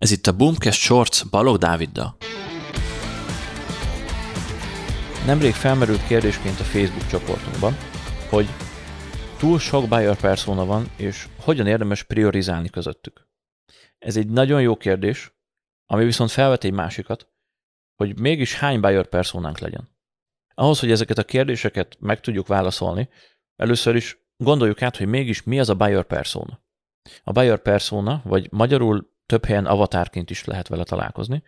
Ez itt a Boomcast Shorts Balogh Dáviddal. Nemrég felmerült kérdésként a Facebook csoportunkban, hogy túl sok buyer persona van, és hogyan érdemes priorizálni közöttük. Ez egy nagyon jó kérdés, ami viszont felvet egy másikat, hogy mégis hány buyer personánk legyen. Ahhoz, hogy ezeket a kérdéseket meg tudjuk válaszolni, először is gondoljuk át, hogy mégis mi az a buyer persona. A buyer persona, vagy magyarul több helyen avatárként is lehet vele találkozni,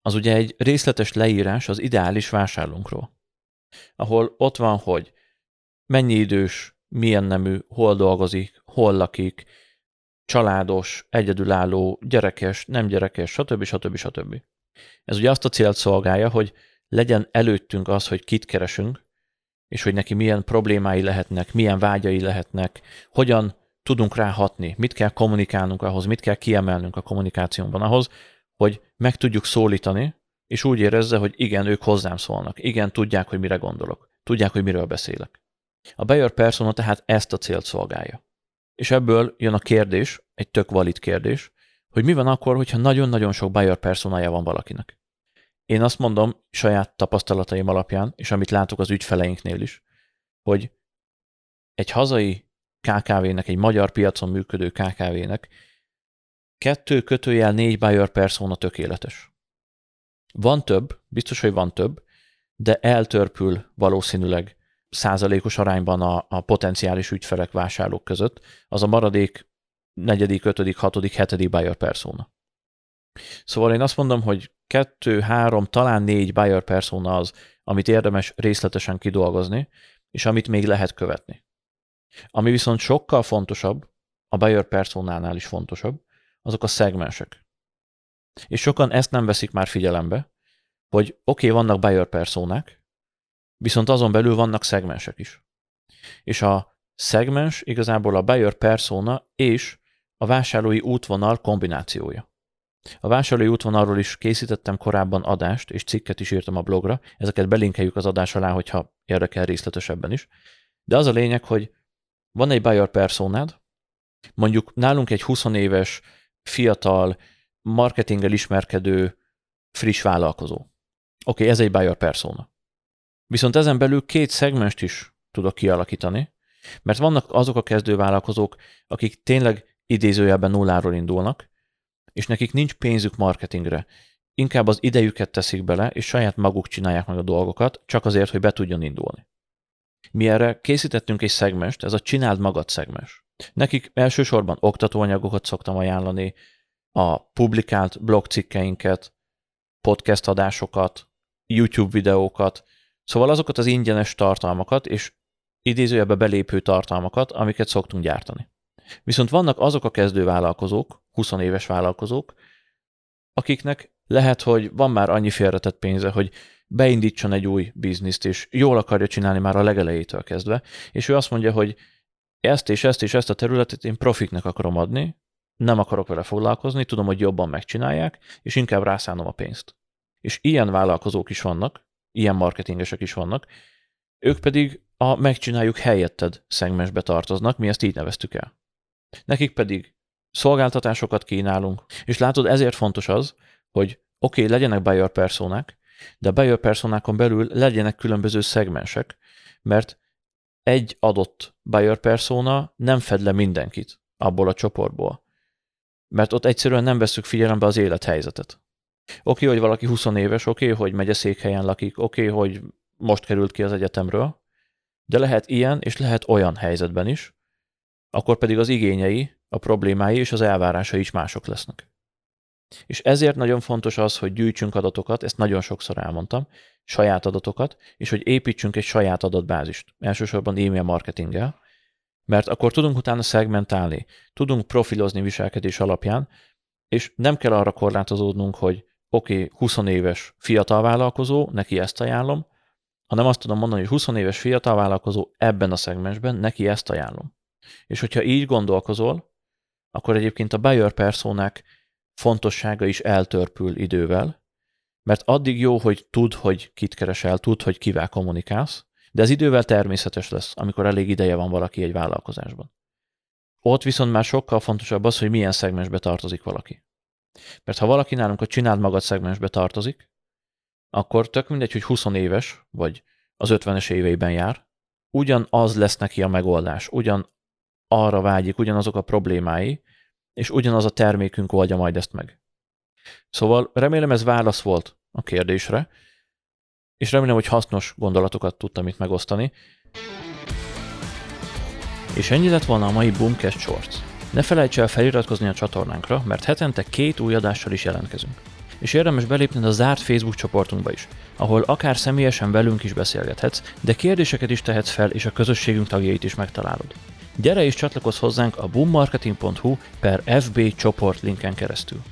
az ugye egy részletes leírás az ideális vásárlónkról, ahol ott van, hogy mennyi idős, milyen nemű, hol dolgozik, hol lakik, családos, egyedülálló, gyerekes, nem gyerekes, stb. Ez ugye azt a célt szolgálja, hogy legyen előttünk az, hogy kit keresünk, és hogy neki milyen problémái lehetnek, milyen vágyai lehetnek, hogyan tudunk ráhatni, mit kell kommunikálnunk ahhoz, mit kell kiemelnünk a kommunikációnkban ahhoz, hogy meg tudjuk szólítani, és úgy érezze, hogy igen, ők hozzám szólnak, igen, tudják, hogy mire gondolok, tudják, hogy miről beszélek. A buyer persona tehát ezt a célt szolgálja. És ebből jön a kérdés, egy tök valid kérdés, hogy mi van akkor, hogyha nagyon-nagyon sok buyer personája van valakinek. Én azt mondom saját tapasztalataim alapján, és amit látok az ügyfeleinknél is, hogy egy hazai KKV-nek, egy magyar piacon működő KKV-nek 2-4 buyer persona tökéletes. Van több, biztos, hogy van több, de eltörpül valószínűleg százalékos arányban a potenciális ügyfelek, vásárlók között az a maradék 4., 5., 6., 7. buyer persona. Szóval én azt mondom, hogy 2, 3, talán 4 buyer persona az, amit érdemes részletesen kidolgozni, és amit még lehet követni. Ami viszont sokkal fontosabb, a buyer personánál is fontosabb, azok a szegmensek. És sokan ezt nem veszik már figyelembe, hogy oké, vannak buyer personák, viszont azon belül vannak szegmensek is. És a szegmens igazából a buyer persona és a vásárlói útvonal kombinációja. A vásárlói útvonalról is készítettem korábban adást, és cikket is írtam a blogra, ezeket belinkeljük az adás alá, hogyha érdekel részletesebben is. De az a lényeg, hogy van egy buyer personád, mondjuk nálunk egy 20 éves, fiatal, marketinggel ismerkedő, friss vállalkozó. Oké, ez egy buyer persona. Viszont ezen belül 2 szegmest is tudok kialakítani, mert vannak azok a kezdővállalkozók, akik tényleg idézőjelben nulláról indulnak, és nekik nincs pénzük marketingre. Inkább az idejüket teszik bele, és saját maguk csinálják meg a dolgokat, csak azért, hogy be tudjon indulni. Mi erre készítettünk egy szegmest, ez a csináld magad szegmens. Nekik elsősorban oktatóanyagokat szoktam ajánlani, a publikált blogcikkeinket, podcast adásokat, YouTube videókat, szóval azokat az ingyenes tartalmakat és idézőjelbe belépő tartalmakat, amiket szoktunk gyártani. Viszont vannak azok a kezdővállalkozók, 20 éves vállalkozók, akiknek lehet, hogy van már annyi félretett pénze, hogy beindítson egy új bizniszt, és jól akarja csinálni már a legelejétől kezdve, és ő azt mondja, hogy ezt a területet én profiknek akarom adni, nem akarok vele foglalkozni, tudom, hogy jobban megcsinálják, és inkább rászánom a pénzt. És ilyen vállalkozók is vannak, ilyen marketingesek is vannak, ők pedig a megcsináljuk helyetted szegmensbe tartoznak, mi ezt így neveztük el. Nekik pedig szolgáltatásokat kínálunk, és látod, ezért fontos az, hogy oké, legyenek buyer personák, de a buyer personákon belül legyenek különböző szegmensek, mert egy adott buyer persona nem fed le mindenkit abból a csoportból, mert ott egyszerűen nem vesszük figyelembe az élethelyzetet. Oké, hogy valaki 20 éves, oké, hogy megyeszékhelyen lakik, oké, hogy most került ki az egyetemről, de lehet ilyen és lehet olyan helyzetben is, akkor pedig az igényei, a problémái és az elvárásai is mások lesznek. És ezért nagyon fontos az, hogy gyűjtsünk adatokat, ezt nagyon sokszor elmondtam, saját adatokat, és hogy építsünk egy saját adatbázist, elsősorban e-mail marketinggel, mert akkor tudunk utána szegmentálni, tudunk profilozni viselkedés alapján, és nem kell arra korlátozódnunk, hogy oké, 20 éves fiatal vállalkozó, neki ezt ajánlom, hanem azt tudom mondani, hogy 20 éves fiatal vállalkozó ebben a szegmensben, neki ezt ajánlom. És hogyha így gondolkozol, akkor egyébként a buyer personák fontossága is eltörpül idővel, mert addig jó, hogy tudd, hogy kit keresel, tudd, hogy kivel kommunikálsz, de ez idővel természetes lesz, amikor elég ideje van valaki egy vállalkozásban. Ott viszont már sokkal fontosabb az, hogy milyen szegmensbe tartozik valaki. Mert ha valaki nálunk a csináld magad szegmensbe tartozik, akkor tök mindegy, hogy 20 éves, vagy az 50-es éveiben jár, ugyanaz lesz neki a megoldás, ugyan arra vágyik, ugyanazok a problémái, és ugyanaz a termékünk oldja majd ezt meg. Szóval remélem ez válasz volt a kérdésre, és remélem, hogy hasznos gondolatokat tudtam itt megosztani. És ennyi lett volna a mai Boomcast Shorts. Ne felejts el feliratkozni a csatornánkra, mert hetente 2 új adással is jelentkezünk. És érdemes belépned a zárt Facebook csoportunkba is, ahol akár személyesen velünk is beszélgethetsz, de kérdéseket is tehetsz fel, és a közösségünk tagjait is megtalálod. Gyere és csatlakozz hozzánk a boommarketing.hu/fb csoport linken keresztül.